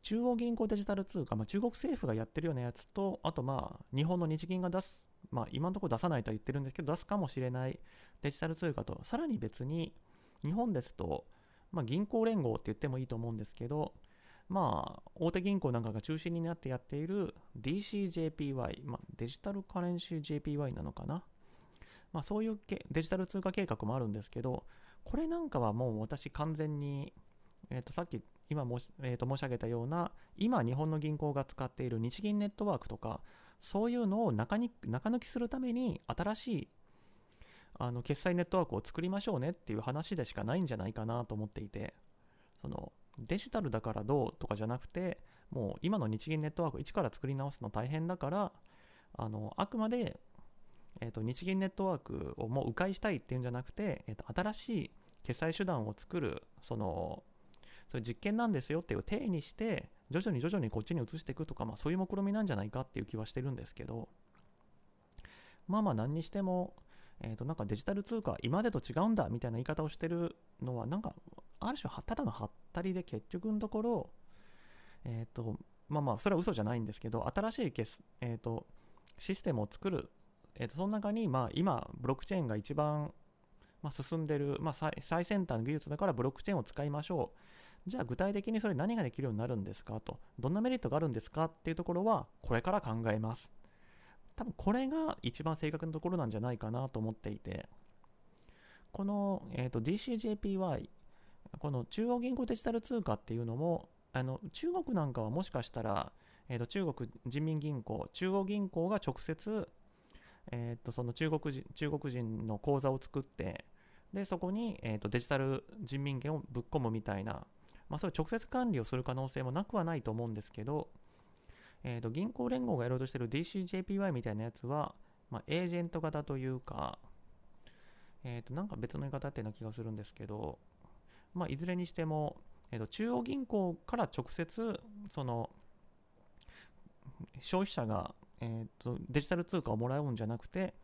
中央銀行デジタル通貨、まあ、中国政府がやってるようなやつと、あとまあ日本の日銀が出す、まあ今のところ出さないとは言ってるんですけど、出すかもしれないデジタル通貨と、さらに別に日本ですと、まあ、銀行連合って言ってもいいと思うんですけど、まあ、大手銀行なんかが中心になってやっている DCJPY、まあ、デジタルカレンシー JPY なのかな、まあ、そういうデジタル通貨計画もあるんですけど、これなんかはもう私完全に、さっき今申し上げたような、今日本の銀行が使っている日銀ネットワークとか、そういうのを中抜きするために新しい決済ネットワークを作りましょうねっていう話でしかないんじゃないかなと思っていて、そのデジタルだからどうとかじゃなくて、もう今の日銀ネットワーク一から作り直すの大変だから、あくまで、日銀ネットワークをもう迂回したいっていうんじゃなくて、新しい決済手段を作るそういう実験なんですよっていう体にして、徐々にこっちに移していくとか、まあ、そういう目論みなんじゃないかっていう気はしてるんですけど、まあ何にしても、なんかデジタル通貨今までと違うんだみたいな言い方をしてるのは、なんかある種ただのハッタリで、結局のところ、まあまあそれは嘘じゃないんですけど、新しいシステムを作る、その中に、まあ今ブロックチェーンが一番、まあ、進んでる、まあ、最先端の技術だからブロックチェーンを使いましょう。じゃあ具体的にそれ何ができるようになるんですかと、どんなメリットがあるんですかっていうところはこれから考えます。多分これが一番正確なところなんじゃないかなと思っていて、この、DCJPY、この中央銀行デジタル通貨っていうのも、中国なんかはもしかしたら、中国人民銀行、中央銀行が直接、その中国人の口座を作って、でそこに、デジタル人民元をぶっ込むみたいな、まあ、そういう直接管理をする可能性もなくはないと思うんですけど、銀行連合がやろうとしている DCJPY みたいなやつは、まあ、エージェント型というか、なんか別の言い方っていうような気がするんですけど、まあ、いずれにしても、中央銀行から直接その消費者が、デジタル通貨をもらうんじゃなくて、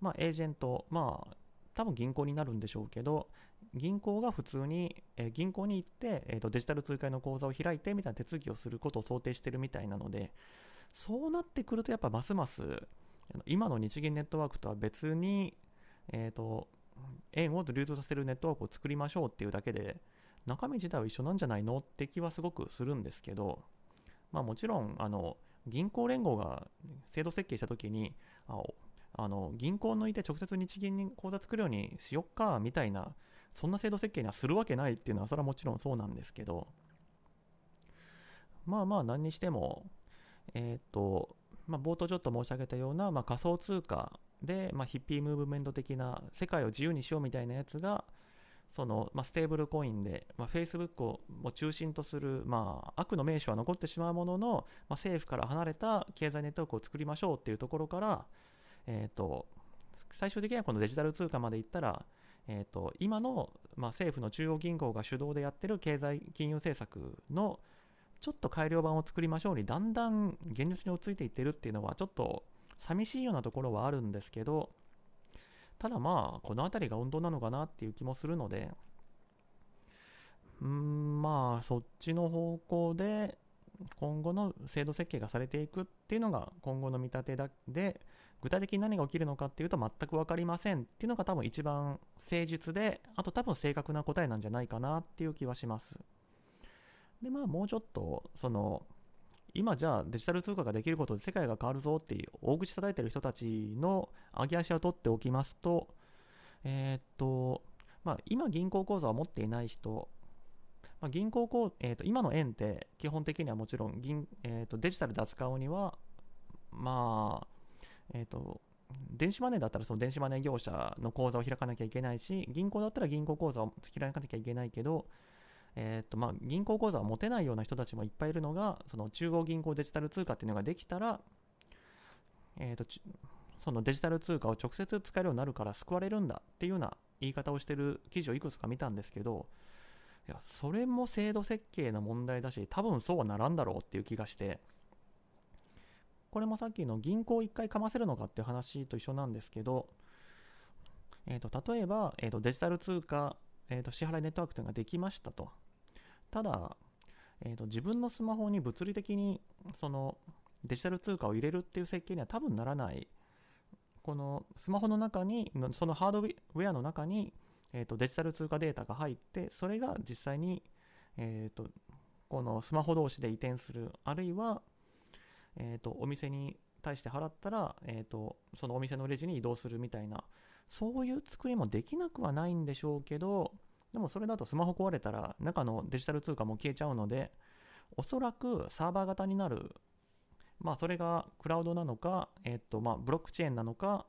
まあ、エージェント、まあ多分銀行になるんでしょうけど、銀行が普通に、銀行に行って、デジタル通貨の口座を開いてみたいな手続きをすることを想定しているみたいなので、そうなってくるとやっぱますます今の日銀ネットワークとは別に、円を流通させるネットワークを作りましょうっていうだけで、中身自体は一緒なんじゃないのって気はすごくするんですけど、まあ、もちろん銀行連合が制度設計したときに銀行抜いて直接日銀に口座作るようにしよっかみたいな、そんな制度設計にはするわけないっていうのは、それはもちろんそうなんですけど、まあまあ何にしても、まあ、冒頭ちょっと申し上げたような、まあ、仮想通貨で、まあ、ヒッピームーブメント的な世界を自由にしようみたいなやつが、その、まあ、ステーブルコインで、まあ、Facebook を中心とする、まあ、悪の名称は残ってしまうものの、まあ、政府から離れた経済ネットワークを作りましょうっていうところから、最終的にはこのデジタル通貨までいったら、今の、まあ、政府の中央銀行が主導でやってる経済金融政策のちょっと改良版を作りましょうにだんだん現実についていってるっていうのは、ちょっと寂しいようなところはあるんですけど、ただまあこの辺りが運動なのかなっていう気もするので、まあそっちの方向で今後の制度設計がされていくっていうのが今後の見立てで、具体的に何が起きるのかっていうと全く分かりませんっていうのが多分一番誠実で、あと多分正確な答えなんじゃないかなっていう気はします。でまあもうちょっとその今じゃあデジタル通貨ができることで世界が変わるぞっていう大口叩いてる人たちの上げ足を取っておきますと、まあ今銀行口座を持っていない人、まあ、銀行口、今の円って基本的にはもちろんデジタルで扱うにはまあ電子マネーだったらその電子マネー業者の口座を開かなきゃいけないし、銀行だったら銀行口座を開かなきゃいけないけど、まあ銀行口座を持てないような人たちもいっぱいいるのが、その中央銀行デジタル通貨っていうのができたら、そのデジタル通貨を直接使えるようになるから救われるんだっていうような言い方をしてる記事をいくつか見たんですけど、いやそれも制度設計の問題だし多分そうはならんだろうっていう気がして、これもさっきの銀行を一回かませるのかっていう話と一緒なんですけど、例えば、デジタル通貨、支払いネットワークというのができましたと。ただ、自分のスマホに物理的にそのデジタル通貨を入れるっていう設計には多分ならない。このスマホの中に、そのハードウェアの中に、デジタル通貨データが入って、それが実際に、このスマホ同士で移転する、あるいは、お店に対して払ったら、そのお店のレジに移動するみたいな、そういう作りもできなくはないんでしょうけど、でもそれだとスマホ壊れたら中のデジタル通貨も消えちゃうので、おそらくサーバー型になる、まあそれがクラウドなのか、まあブロックチェーンなのか、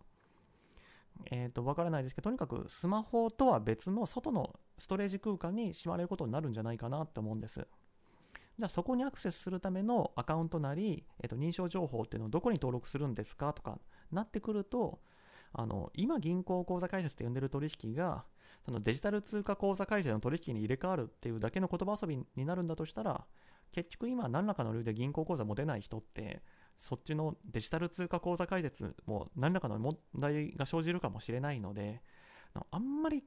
わからないですけど、とにかくスマホとは別の外のストレージ空間にしまれることになるんじゃないかなと思うんです。じゃあそこにアクセスするためのアカウントなり、認証情報っていうのをどこに登録するんですかとかなってくると、今銀行口座開設って呼んでる取引がそのデジタル通貨口座開設の取引に入れ替わるっていうだけの言葉遊びになるんだとしたら、結局今何らかの理由で銀行口座持てない人ってそっちのデジタル通貨口座開設も何らかの問題が生じるかもしれないので、あんまり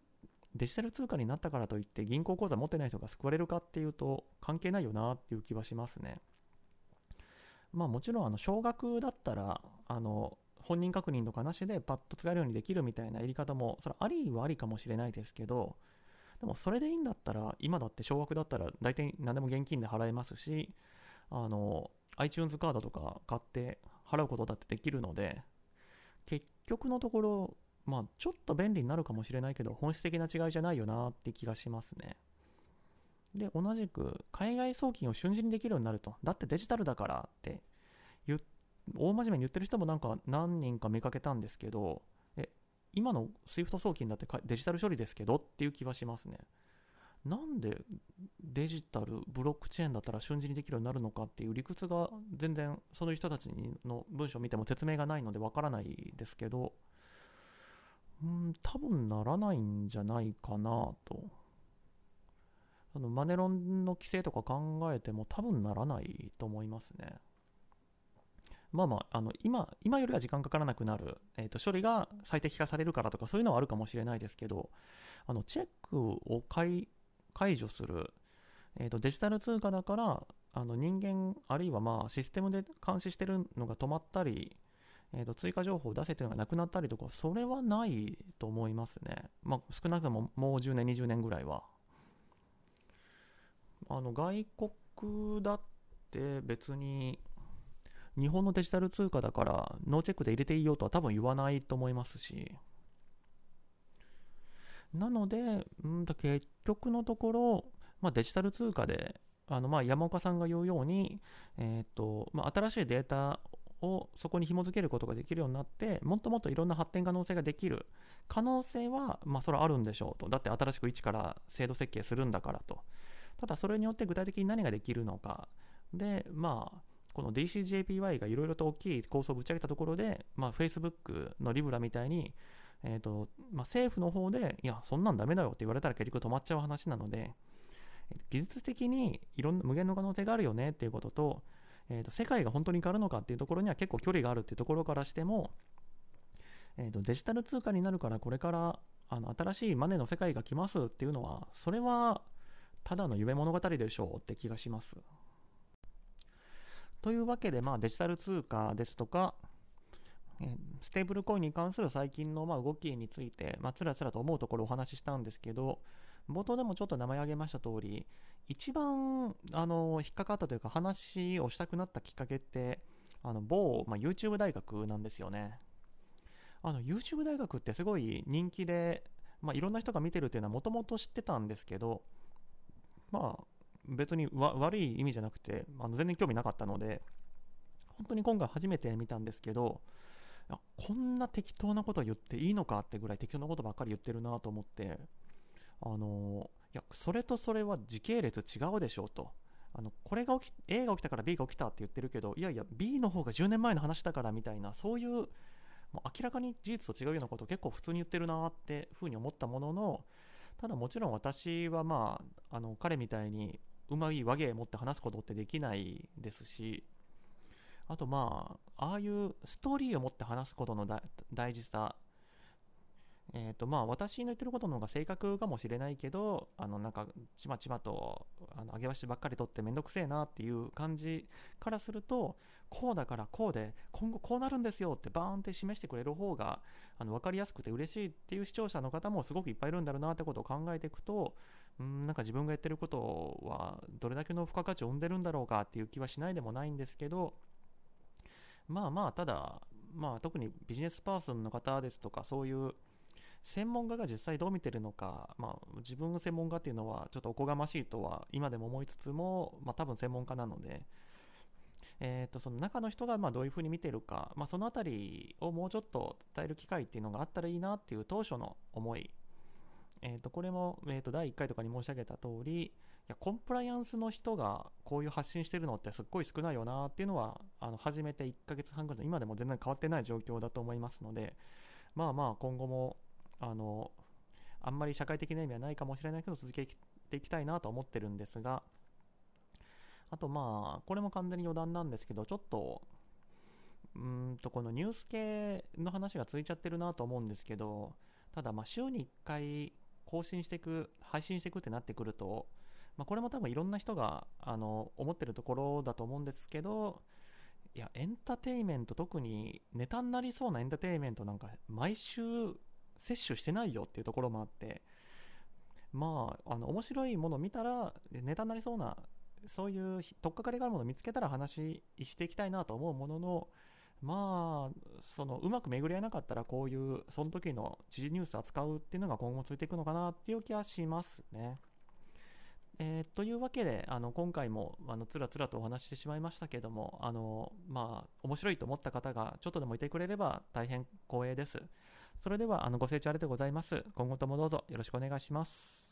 デジタル通貨になったからといって銀行口座持ってない人が救われるかっていうと関係ないよなっていう気はしますね。まあもちろん少額だったら本人確認とかなしでパッと使えるようにできるみたいなやり方もそれありはありかもしれないですけど、でもそれでいいんだったら今だって少額だったら大体何でも現金で払えますし、iTunes カードとか買って払うことだってできるので、結局のところまあちょっと便利になるかもしれないけど本質的な違いじゃないよなって気がしますね。で同じく海外送金を瞬時にできるようになると、だってデジタルだからって大真面目に言ってる人もなんか何人か見かけたんですけど、今の SWIFT 送金だってデジタル処理ですけどっていう気はしますね。なんでデジタルブロックチェーンだったら瞬時にできるようになるのかっていう理屈が全然その人たちの文章を見ても説明がないのでわからないですけど、多分ならないんじゃないかなと。マネロンの規制とか考えても多分ならないと思いますね。まあまあ、今よりは時間かからなくなる、処理が最適化されるからとかそういうのはあるかもしれないですけど、チェックを解除する、デジタル通貨だから人間あるいはまあシステムで監視してるのが止まったり、追加情報を出せというのがなくなったりとか、それはないと思いますね。まあ、少なくとももう10年20年ぐらいは外国だって別に日本のデジタル通貨だからノーチェックで入れていいよとは多分言わないと思いますし、なので結局のところ、まあ、デジタル通貨でまあ山岡さんが言うように、まあ、新しいデータをそこに紐付けることができるようになって、もっともっといろんな発展可能性ができる可能性はまあそれはあるんでしょうと。だって新しく一から制度設計するんだからと。ただそれによって具体的に何ができるのかで、まあこの DCJPY がいろいろと大きい構想をぶち上げたところで、まあ Facebook のリブラみたいに、まあ、政府の方でいやそんなんダメだよって言われたら結局止まっちゃう話なので、技術的にいろんな無限の可能性があるよねっていうことと、世界が本当に変わるのかっていうところには結構距離があるっていうところからしても、デジタル通貨になるからこれから新しいマネーの世界が来ますっていうのはそれはただの夢物語でしょうって気がします。というわけで、デジタル通貨ですとかステーブルコインに関する最近の動きについて、つらつらと思うところをお話ししたんですけど、冒頭でもちょっと名前挙げました通り、一番引っかかったというか話をしたくなったきっかけって、某、YouTube 大学なんですよね。YouTube 大学ってすごい人気で、いろんな人が見てるっていうのはもともと知ってたんですけど、別に悪い意味じゃなくて全然興味なかったので、本当に今回初めて見たんですけど、こんな適当なこと言っていいのかってぐらい適当なことばっかり言ってるなと思って、それとそれは時系列違うでしょうと、これが A が起きたから B が起きたって言ってるけど、いやいや B の方が10年前の話だからみたいな、そういう明らかに事実と違うようなことを結構普通に言ってるなってふうに思ったものの、ただもちろん私は彼みたいにうまい和芸持って話すことってできないですし、あとああいうストーリーを持って話すことの大事さ、私の言ってることの方が正確かもしれないけど、なんかちまちまと揚げ足ばっかり取ってめんどくせえなっていう感じからすると、こうだからこうで今後こうなるんですよってバーンって示してくれる方が分かりやすくて嬉しいっていう視聴者の方もすごくいっぱいいるんだろうなってことを考えていくと、なんか自分がやってることはどれだけの付加価値を生んでるんだろうかっていう気はしないでもないんですけど、ただ特にビジネスパーソンの方ですとか、そういう専門家が実際どう見てるのか、自分の専門家っていうのはちょっとおこがましいとは今でも思いつつも、多分専門家なので、その中の人がどういうふうに見てるか、そのあたりをもうちょっと伝える機会っていうのがあったらいいなっていう当初の思い、これも、第1回とかに申し上げた通り、コンプライアンスの人がこういう発信してるのってすっごい少ないよなっていうのは、始めて1ヶ月半ぐらいの今でも全然変わってない状況だと思いますので、今後もあんまり社会的な意味はないかもしれないけど続けていきたいなと思ってるんですが、あとこれも完全に余談なんですけど、ちょっとこのニュース系の話がついちゃってるなと思うんですけど、ただ週に1回更新していく、配信していくってなってくると、これも多分いろんな人が思ってるところだと思うんですけど、いやエンターテインメント、特にネタになりそうなエンターテインメントなんか毎週摂取してないよっていうところもあって、面白いもの見たらネタになりそうな、そういう取っかかりがあるものを見つけたら話していきたいなと思うものの、うまく巡り合えなかったらこういうその時の時事ニュース扱うっていうのが今後もついていくのかなっていう気はしますね。というわけで今回もつらつらとお話ししてしまいましたけども、面白いと思った方がちょっとでもいてくれれば大変光栄です。それではご清聴ありがとうございます。今後ともどうぞよろしくお願いします。